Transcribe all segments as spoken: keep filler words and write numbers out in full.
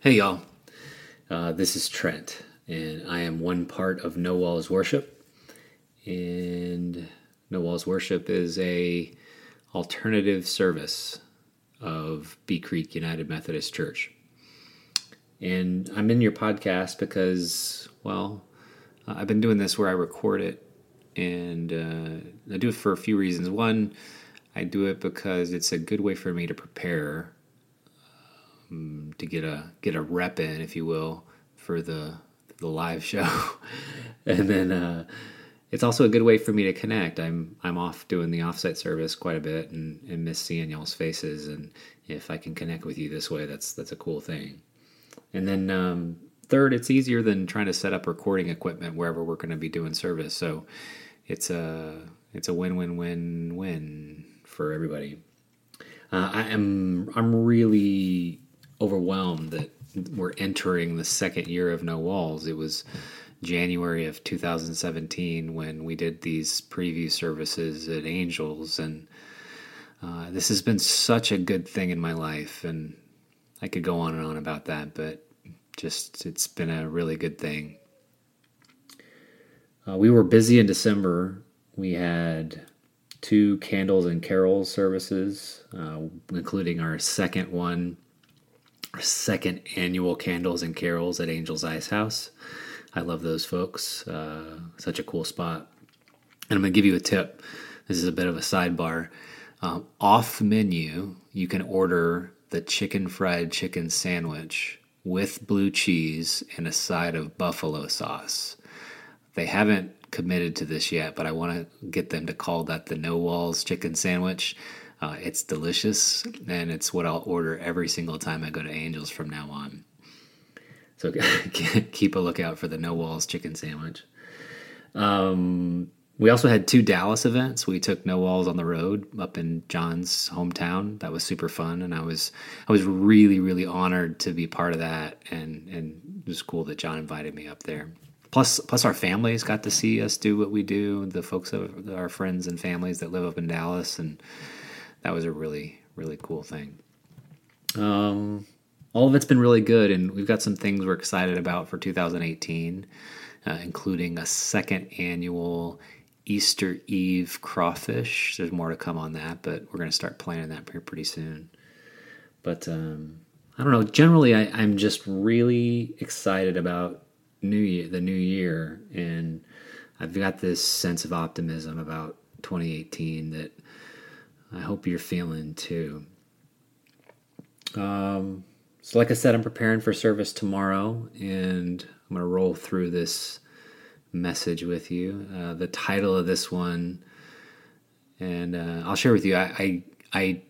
Hey y'all, uh, this is Trent, and I am one part of No Walls Worship, and No Walls Worship is a alternative service of Bee Creek United Methodist Church. And I'm in your podcast because, well, I've been doing this where I record it, and uh, I do it for a few reasons. One, I do it because it's a good way for me to prepare to get a get a rep in, if you will, for the the live show, and then uh, it's also a good way for me to connect. I'm I'm off doing the offsite service quite a bit, and, and miss seeing y'all's faces. And if I can connect with you this way, that's that's a cool thing. And then um, third, it's easier than trying to set up recording equipment wherever we're going to be doing service. So it's a it's a win win win win for everybody. Uh, I am I'm really overwhelmed that we're entering the second year of No Walls. It was January of two thousand seventeen when we did these preview services at Angel's, and uh, this has been such a good thing in my life, and I could go on and on about that, but just it's been a really good thing. Uh, we were busy in December. We had two Candles and Carols services, uh, including our second one, our second annual Candles and Carols at Angel's Ice House. I love those folks. Uh, such a cool spot. And I'm going to give you a tip. This is a bit of a sidebar. Um, off menu, you can order the chicken fried chicken sandwich with blue cheese and a side of buffalo sauce. They haven't committed to this yet, but I want to get them to call that the No Walls chicken sandwich. Uh, it's delicious, and it's what I'll order every single time I go to Angel's from now on. So keep a lookout for the No Walls chicken sandwich. Um, we also had two Dallas events. We took No Walls on the road up in John's hometown. That was super fun, and I was I was really, really honored to be part of that, and, and it was cool that John invited me up there. Plus, plus our families got to see us do what we do, the folks, of our friends and families that live up in Dallas, and that was a really, really cool thing. Um, all of it's been really good, and we've got some things we're excited about for two thousand eighteen, uh, including a second annual Easter Eve crawfish. There's more to come on that, but we're going to start planning that pretty soon. But um, I don't know. Generally, I, I'm just really excited about New Year, the new year, and I've got this sense of optimism about twenty eighteen that I hope you're feeling too. Um, so like I said, I'm preparing for service tomorrow, and I'm going to roll through this message with you. Uh, the title of this one, and uh, I'll share with you, I, I, I,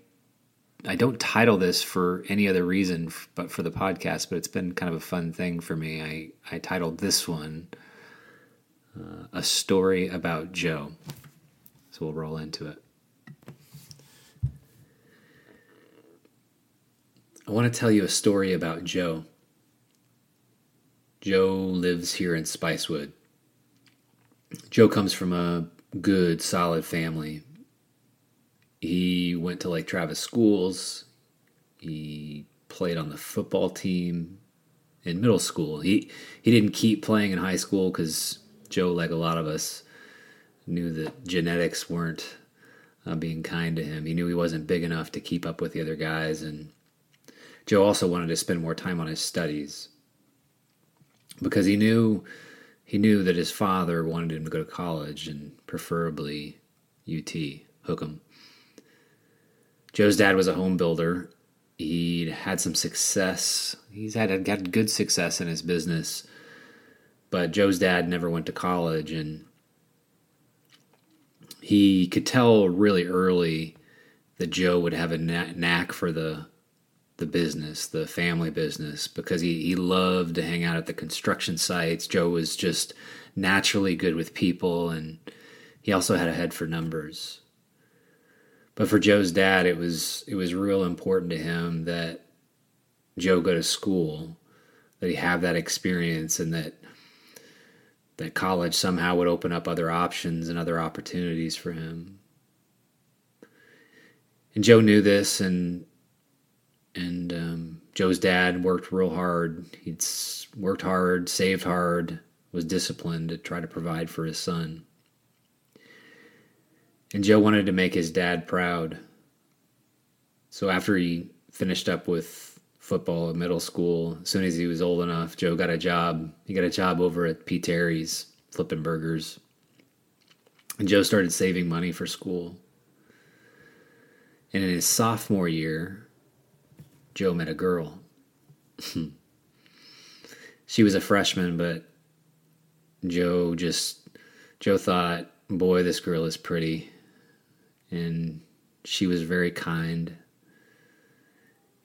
I don't title this for any other reason but for the podcast, but it's been kind of a fun thing for me. I, I titled this one, uh, A Story About Joe. So we'll roll into it. I want to tell you a story about Joe. Joe lives here in Spicewood. Joe comes from a good, solid family. He went to Lake Travis schools. He played on the football team in middle school. He he didn't keep playing in high school because Joe, like a lot of us, knew that genetics weren't uh, being kind to him. He knew he wasn't big enough to keep up with the other guys, and Joe also wanted to spend more time on his studies because he knew he knew that his father wanted him to go to college, and preferably U T, hook 'em. Joe's dad was a home builder. He'd had some success. He's had, had good success in his business, but Joe's dad never went to college, and he could tell really early that Joe would have a knack for the the business, the family business, because he, he loved to hang out at the construction sites. Joe was just naturally good with people, and he also had a head for numbers. But for Joe's dad, it was it was real important to him that Joe go to school, that he have that experience, and that that college somehow would open up other options and other opportunities for him. And Joe knew this, and and um, Joe's dad worked real hard. He'd worked hard, saved hard, was disciplined to try to provide for his son. And Joe wanted to make his dad proud. So after he finished up with football at middle school, as soon as he was old enough, Joe got a job. He got a job over at Pete Terry's Flippin' Burgers. And Joe started saving money for school. And in his sophomore year, Joe met a girl. She was a freshman, but Joe just, Joe thought, boy, this girl is pretty. And she was very kind.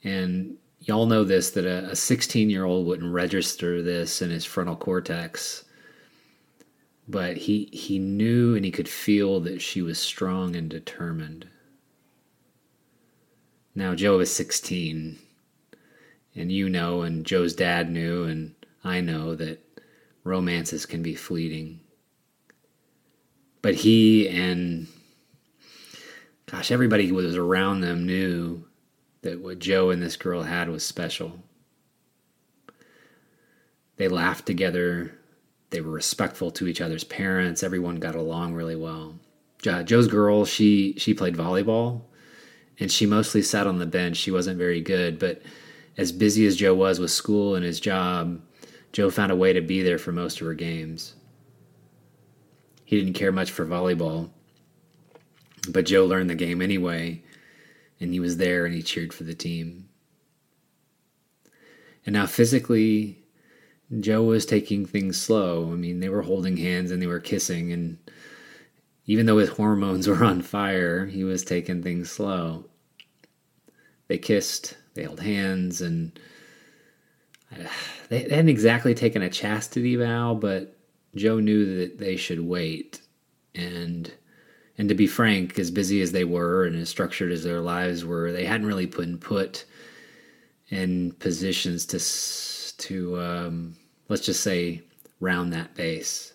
And y'all know this, that a sixteen-year-old wouldn't register this in his frontal cortex. But he, he knew and he could feel that she was strong and determined. Now, Joe is sixteen, and you know, and Joe's dad knew, and I know that romances can be fleeting. But he and, gosh, everybody who was around them knew that what Joe and this girl had was special. They laughed together. They were respectful to each other's parents. Everyone got along really well. Joe's girl, she she played volleyball, and she mostly sat on the bench. She wasn't very good, but as busy as Joe was with school and his job, Joe found a way to be there for most of her games. He didn't care much for volleyball, but Joe learned the game anyway, and he was there and he cheered for the team. And now physically, Joe was taking things slow. I mean, they were holding hands and they were kissing, and even though his hormones were on fire, he was taking things slow. They kissed, they held hands, and they hadn't exactly taken a chastity vow, but Joe knew that they should wait. And and to be frank, as busy as they were and as structured as their lives were, they hadn't really been put in positions to, to um, let's just say, round that base.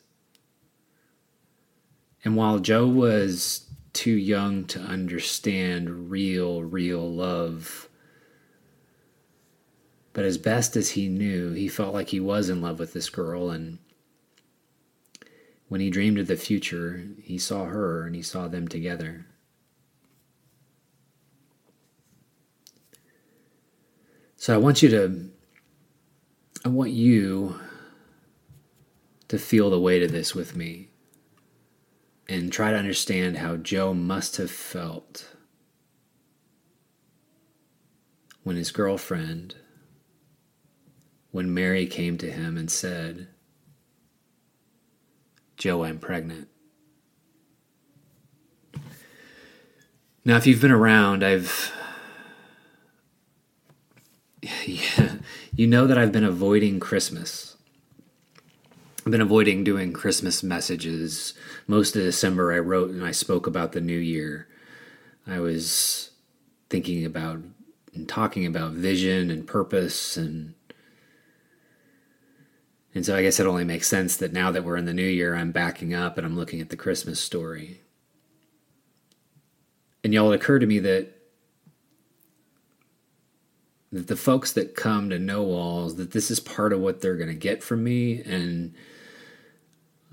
And while Joe was too young to understand real, real love, but as best as he knew, he felt like he was in love with this girl. And when he dreamed of the future, he saw her and he saw them together. So I want you to, I want you to feel the weight of this with me, and try to understand how Joe must have felt when his girlfriend, when Mary came to him and said, "Joe, I'm pregnant." Now, if you've been around, I've... yeah, you know that I've been avoiding Christmas. I've been avoiding doing Christmas messages. Most of December I wrote and I spoke about the new year. I was thinking about and talking about vision and purpose, and and so I guess it only makes sense that now that we're in the new year, I'm backing up and I'm looking at the Christmas story. And y'all, it occurred to me that that the folks that come to No Walls, that this is part of what they're going to get from me. And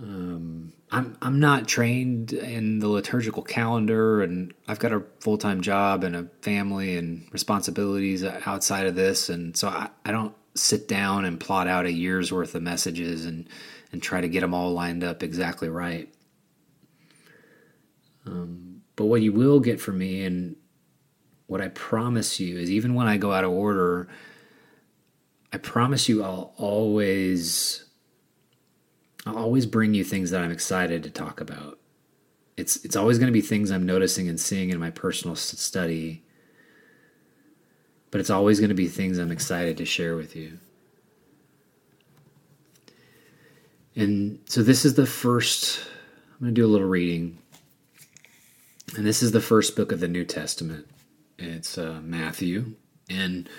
Um, I'm I'm not trained in the liturgical calendar, and I've got a full-time job and a family and responsibilities outside of this, and so I, I don't sit down and plot out a year's worth of messages and, and try to get them all lined up exactly right. Um, but what you will get from me, and what I promise you, is even when I go out of order, I promise you I'll always... I'll always bring you things that I'm excited to talk about. It's it's always going to be things I'm noticing and seeing in my personal study, but it's always going to be things I'm excited to share with you. And so this is the first, I'm going to do a little reading, and this is the first book of the New Testament. It's uh, Matthew, and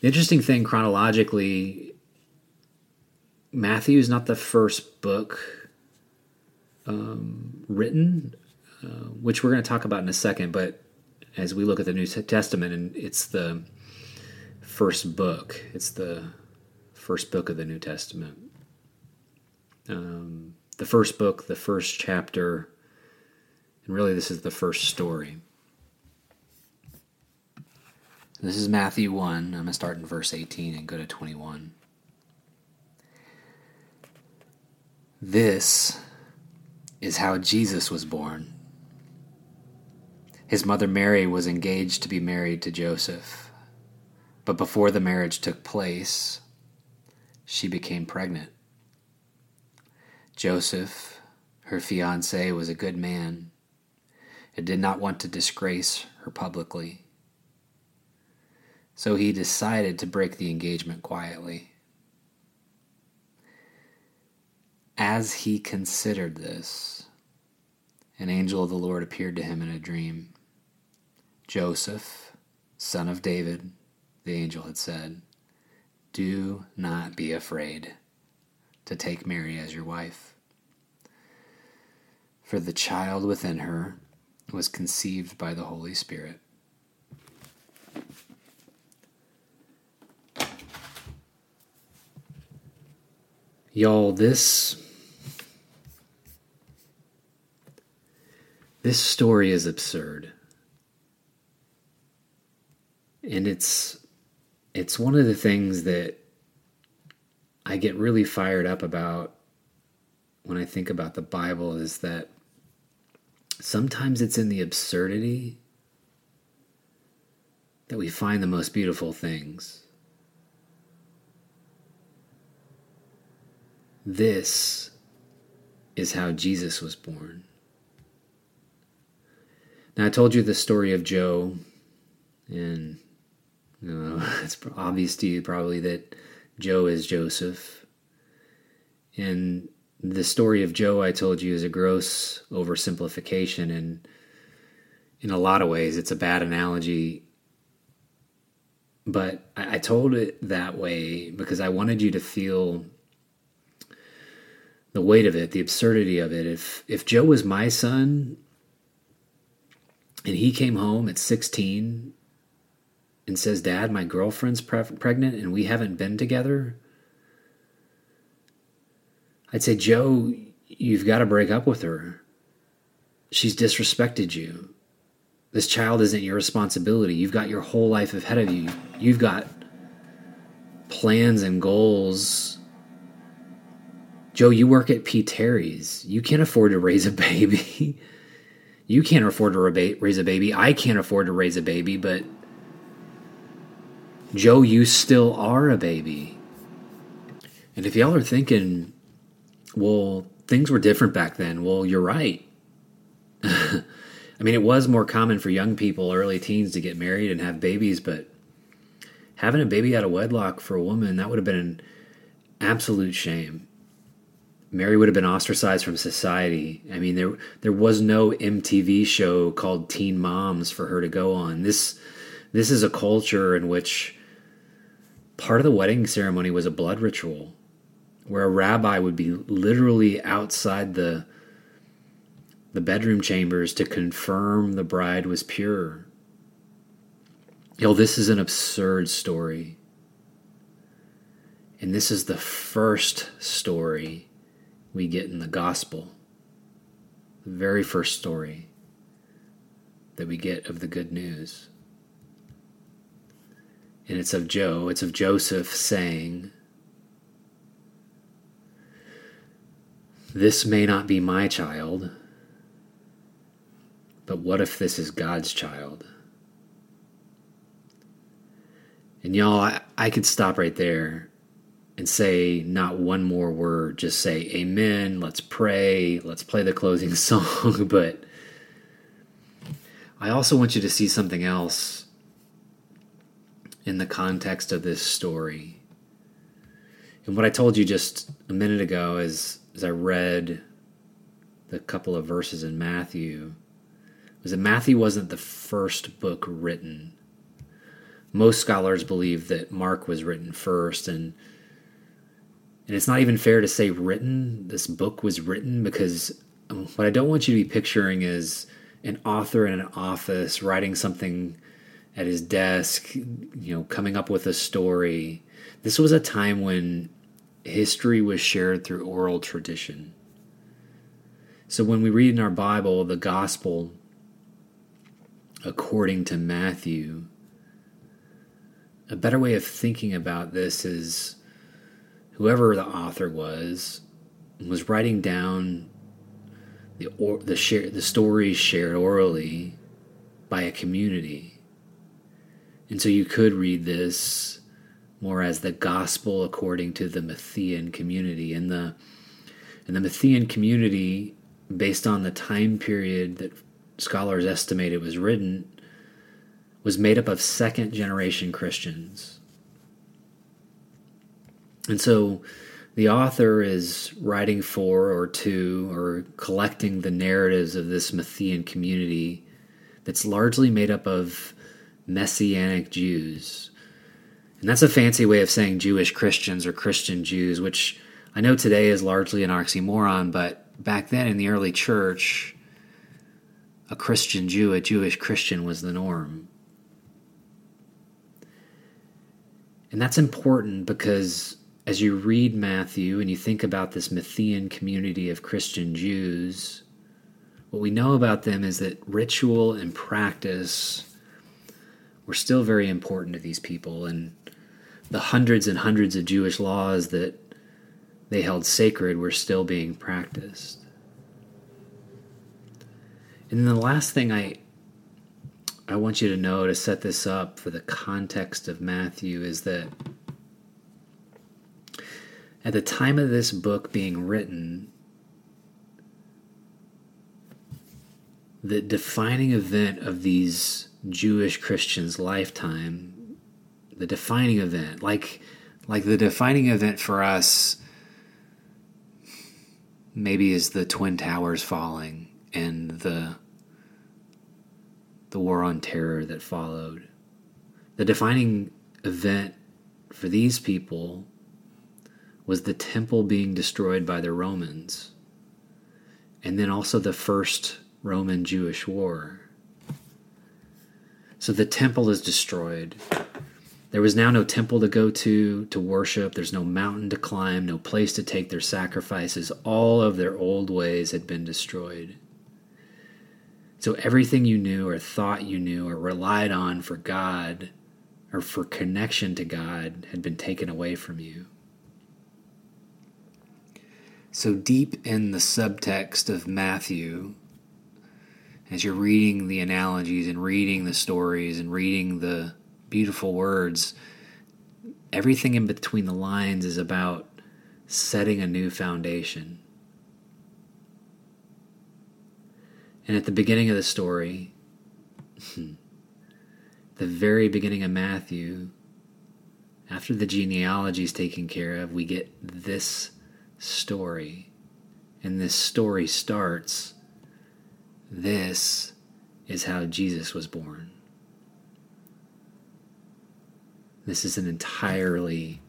the interesting thing chronologically, Matthew is not the first book um, written, uh, which we're going to talk about in a second, but as we look at the New Testament, and it's the first book. It's the first book of the New Testament. Um, the first book, the first chapter, and really this is the first story. This is Matthew one. I'm going to start in verse eighteen and go to twenty-one. This is how Jesus was born. His mother Mary was engaged to be married to Joseph, but before the marriage took place, she became pregnant. Joseph, her fiancé, was a good man and did not want to disgrace her publicly. So he decided to break the engagement quietly. As he considered this, an angel of the Lord appeared to him in a dream. Joseph, son of David, the angel had said, do not be afraid to take Mary as your wife, for the child within her was conceived by the Holy Spirit. Y'all, this this story is absurd. And it's it's one of the things that I get really fired up about when I think about the Bible, is that sometimes it's in the absurdity that we find the most beautiful things. This is how Jesus was born. Now, I told you the story of Joe, and you know, it's obvious to you probably that Joe is Joseph. And the story of Joe, I told you, is a gross oversimplification, and in a lot of ways, it's a bad analogy. But I told it that way because I wanted you to feel the weight of it, the absurdity of it. If if Joe was my son and he came home at sixteen and says, Dad, my girlfriend's pre- pregnant and we haven't been together, I'd say, Joe, you've got to break up with her. She's disrespected you. This child isn't your responsibility. You've got your whole life ahead of you. You've got plans and goals. Joe, you work at Pete Terry's. You can't afford to raise a baby. You can't afford to raise a baby. I can't afford to raise a baby, but Joe, you still are a baby. And if y'all are thinking, well, things were different back then, well, you're right. I mean, it was more common for young people, early teens, to get married and have babies, but having a baby out of wedlock for a woman, that would have been an absolute shame. Mary would have been ostracized from society. I mean, there there was no M T V show called Teen Moms for her to go on. This this is a culture in which part of the wedding ceremony was a blood ritual, where a rabbi would be literally outside the the bedroom chambers to confirm the bride was pure. Yo, this is an absurd story. And this is the first story we get in the gospel, the very first story that we get of the good news. And it's of Joe, it's of Joseph saying, this may not be my child, but what if this is God's child? And y'all, I, I could stop right there and say not one more word, just say amen, let's pray, let's play the closing song. But I also want you to see something else in the context of this story. And what I told you just a minute ago as, as I read the couple of verses in Matthew was that Matthew wasn't the first book written. Most scholars believe that Mark was written first, and And it's not even fair to say written, this book was written, because what I don't want you to be picturing is an author in an office writing something at his desk, you know, coming up with a story. This was a time when history was shared through oral tradition. So when we read in our Bible, the gospel according to Matthew, a better way of thinking about this is whoever the author was, was writing down the or, the, share, the stories shared orally by a community. And so you could read this more as the gospel according to the Matthean community. And the, and the Matthean community, based on the time period that scholars estimate it was written, was made up of second-generation Christians. And so the author is writing for or to or collecting the narratives of this Matthean community that's largely made up of Messianic Jews. And that's a fancy way of saying Jewish Christians or Christian Jews, which I know today is largely an oxymoron, but back then in the early church, a Christian Jew, a Jewish Christian was the norm. And that's important because as you read Matthew and you think about this Matthean community of Christian Jews, what we know about them is that ritual and practice were still very important to these people. And the hundreds and hundreds of Jewish laws that they held sacred were still being practiced. And then the last thing I I want you to know to set this up for the context of Matthew is that at the time of this book being written, the defining event of these Jewish Christians' lifetime, the defining event, like, like the defining event for us maybe is the Twin Towers falling and the the war on terror that followed. The defining event for these people was the temple being destroyed by the Romans, and then also the first Roman-Jewish war. So the temple is destroyed. There was now no temple to go to, to worship. There's no mountain to climb, no place to take their sacrifices. All of their old ways had been destroyed. So everything you knew or thought you knew or relied on for God or for connection to God had been taken away from you. So deep in the subtext of Matthew, as you're reading the analogies and reading the stories and reading the beautiful words, everything in between the lines is about setting a new foundation. And at the beginning of the story, the very beginning of Matthew, after the genealogy is taken care of, we get this story. And this story starts, this is how Jesus was born. This is an entirely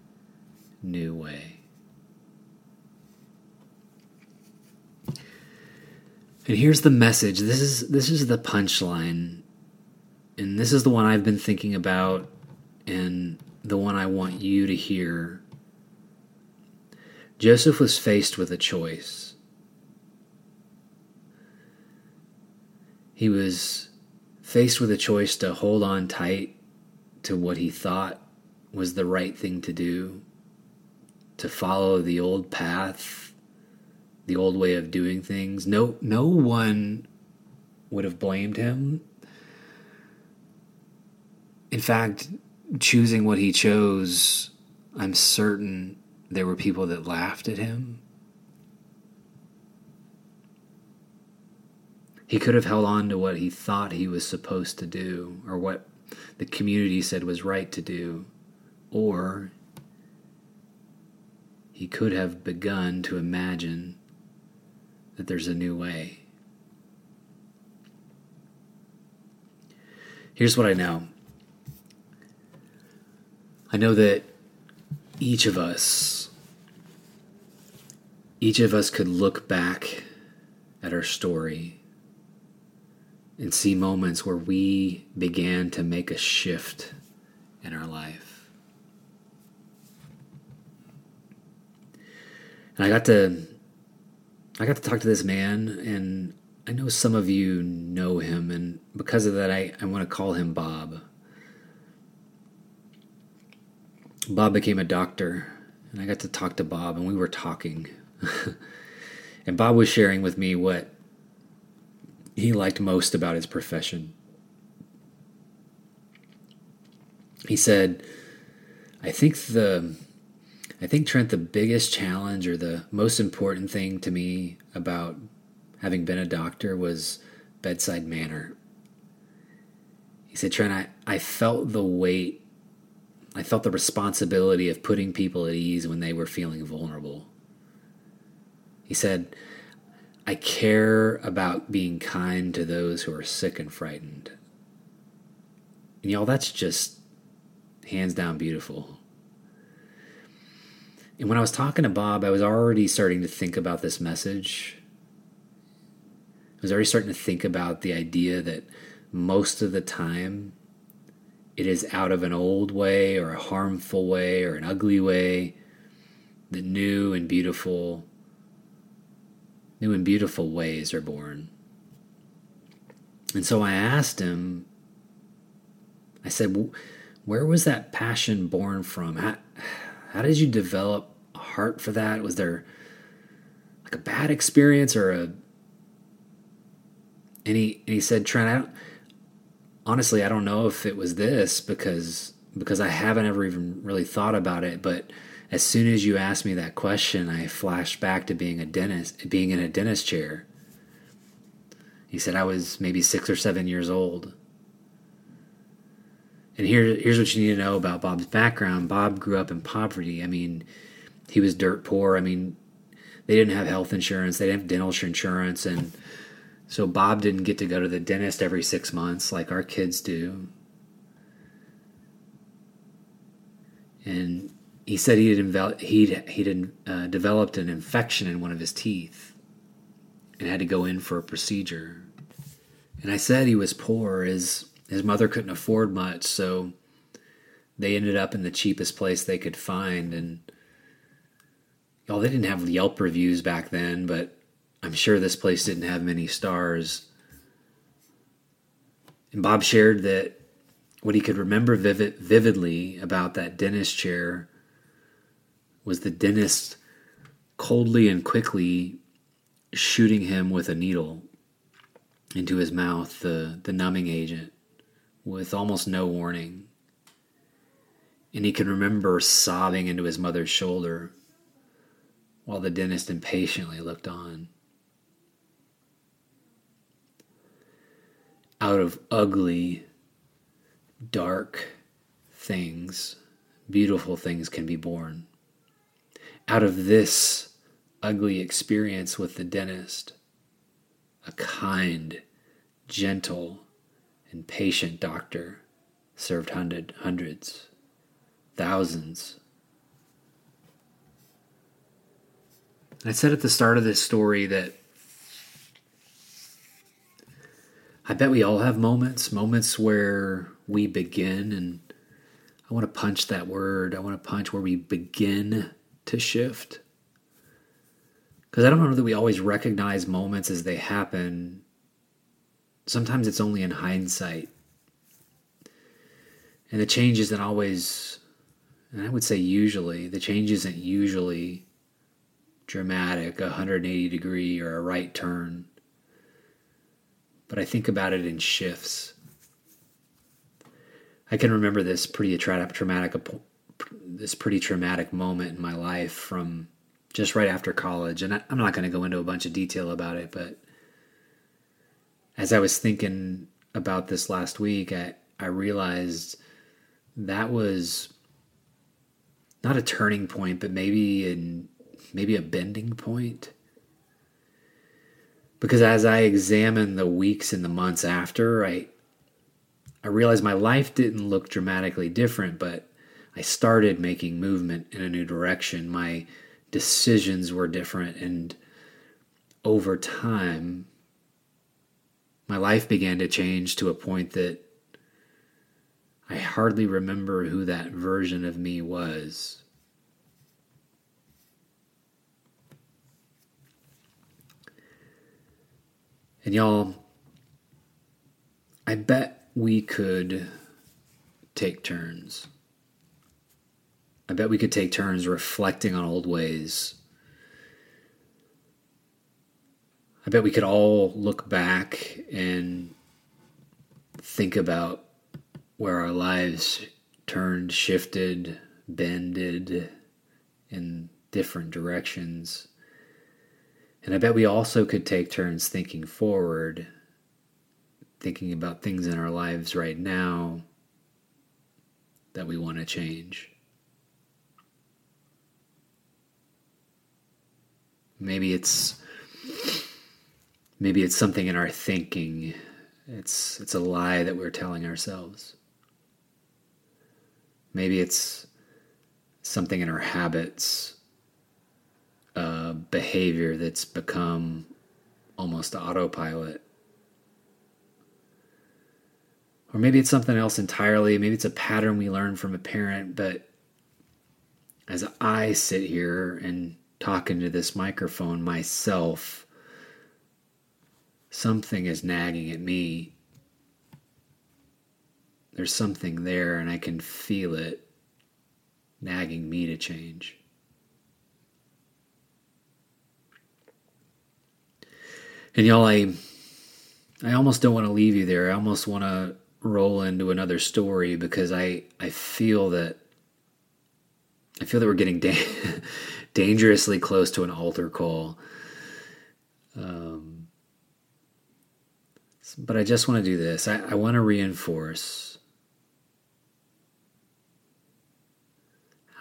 new way. And here's the message. This is this is the punchline. And this is the one I've been thinking about and the one I want you to hear. Joseph was faced with a choice. He was faced with a choice to hold on tight to what he thought was the right thing to do, to follow the old path, the old way of doing things. No, no one would have blamed him. In fact, choosing what he chose, I'm certain there were people that laughed at him. He could have held on to what he thought he was supposed to do or what the community said was right to do, or he could have begun to imagine that there's a new way. Here's what I know. I know that each of us, each of us could look back at our story and see moments where we began to make a shift in our life. And I got to I got to talk to this man, and I know some of you know him, and because of that, I, I want to call him Bob. Bob became a doctor, and I got to talk to Bob, and we were talking. And Bob was sharing with me what he liked most about his profession. He said, I think the... I think, Trent, the biggest challenge or the most important thing to me about having been a doctor was bedside manner. He said, Trent, I, I felt the weight, I felt the responsibility of putting people at ease when they were feeling vulnerable. He said, I care about being kind to those who are sick and frightened. And y'all, that's just hands down beautiful. And when I was talking to Bob, I was already starting to think about this message. I was already starting to think about the idea that most of the time it is out of an old way or a harmful way or an ugly way that new and beautiful, new and beautiful ways are born. And so I asked him, I said, where was that passion born from? How, How did you develop a heart for that? Was there like a bad experience or a... And he, and he said, Trent, I don't, honestly, I don't know if it was this because because I haven't ever even really thought about it. But as soon as you asked me that question, I flashed back to being a dentist, being in a dentist chair. He said I was maybe six or seven years old. And here, here's what you need to know about Bob's background. Bob grew up in poverty. I mean, he was dirt poor. I mean, they didn't have health insurance. They didn't have dental insurance. And so Bob didn't get to go to the dentist every six months like our kids do. And he said he'd, envel- he'd, he'd uh, developed an infection in one of his teeth and had to go in for a procedure. And I said he was poor as... His mother couldn't afford much, so they ended up in the cheapest place they could find. And y'all, they didn't have Yelp reviews back then, but I'm sure this place didn't have many stars. And Bob shared that what he could remember vivid, vividly about that dentist chair was the dentist coldly and quickly shooting him with a needle into his mouth, the, the numbing agent, with almost no warning. And he can remember sobbing into his mother's shoulder while the dentist impatiently looked on. Out of ugly, dark things, beautiful things can be born. Out of this ugly experience with the dentist, a kind, gentle, and patient doctor served hundred, hundreds, thousands. I said at the start of this story that I bet we all have moments, moments where we begin, and I want to punch that word. I want to punch where we begin to shift. Because I don't know that we always recognize moments as they happen. Sometimes it's only in hindsight. And the change isn't always, and I would say usually, the change isn't usually dramatic, a one hundred eighty degree or a right turn. But I think about it in shifts. I can remember this pretty traumatic, this pretty traumatic moment in my life from just right after college. And I'm not going to go into a bunch of detail about it, but as I was thinking about this last week, I, I realized that was not a turning point, but maybe in maybe a bending point. Because as I examined the weeks and the months after, I I realized my life didn't look dramatically different, but I started making movement in a new direction. My decisions were different, and over time my life began to change to a point that I hardly remember who that version of me was. And y'all, I bet we could take turns. I bet we could take turns reflecting on old ways. I bet we could all look back and think about where our lives turned, shifted, bended in different directions. And I bet we also could take turns thinking forward, thinking about things in our lives right now that we want to change. Maybe it's maybe it's something in our thinking. It's it's a lie that we're telling ourselves. Maybe it's something in our habits. Uh, behavior that's become almost autopilot. Or maybe it's something else entirely. Maybe it's a pattern we learned from a parent. But as I sit here and talk into this microphone myself, something is nagging at me. There's something there, and I can feel it nagging me to change. And y'all, I, I almost don't want to leave you there. I almost want to roll into another story because I, I feel that I feel that we're getting da- dangerously close to an altar call. Um, but I just want to do this. I, I want to reinforce.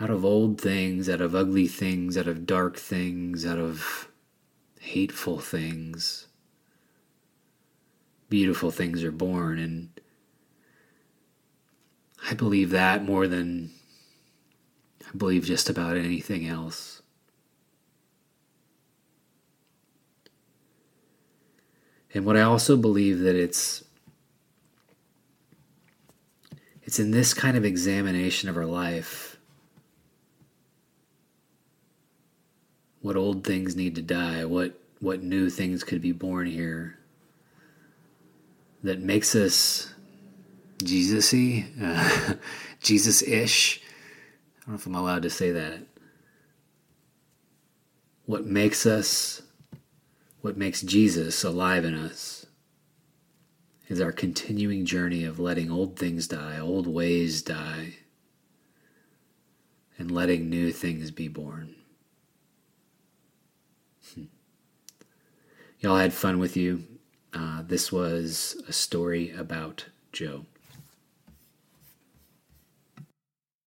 Out of old things, out of ugly things, out of dark things, out of hateful things, beautiful things are born, and I believe that more than I believe just about anything else. And what I also believe that it's it's in this kind of examination of our life, what old things need to die, what what new things could be born here, that makes us Jesus-y, uh, Jesus-ish. I don't know if I'm allowed to say that. What makes us, what makes Jesus alive in us is our continuing journey of letting old things die, old ways die, and letting new things be born. Y'all, had fun with you. Uh, this was a story about Joe.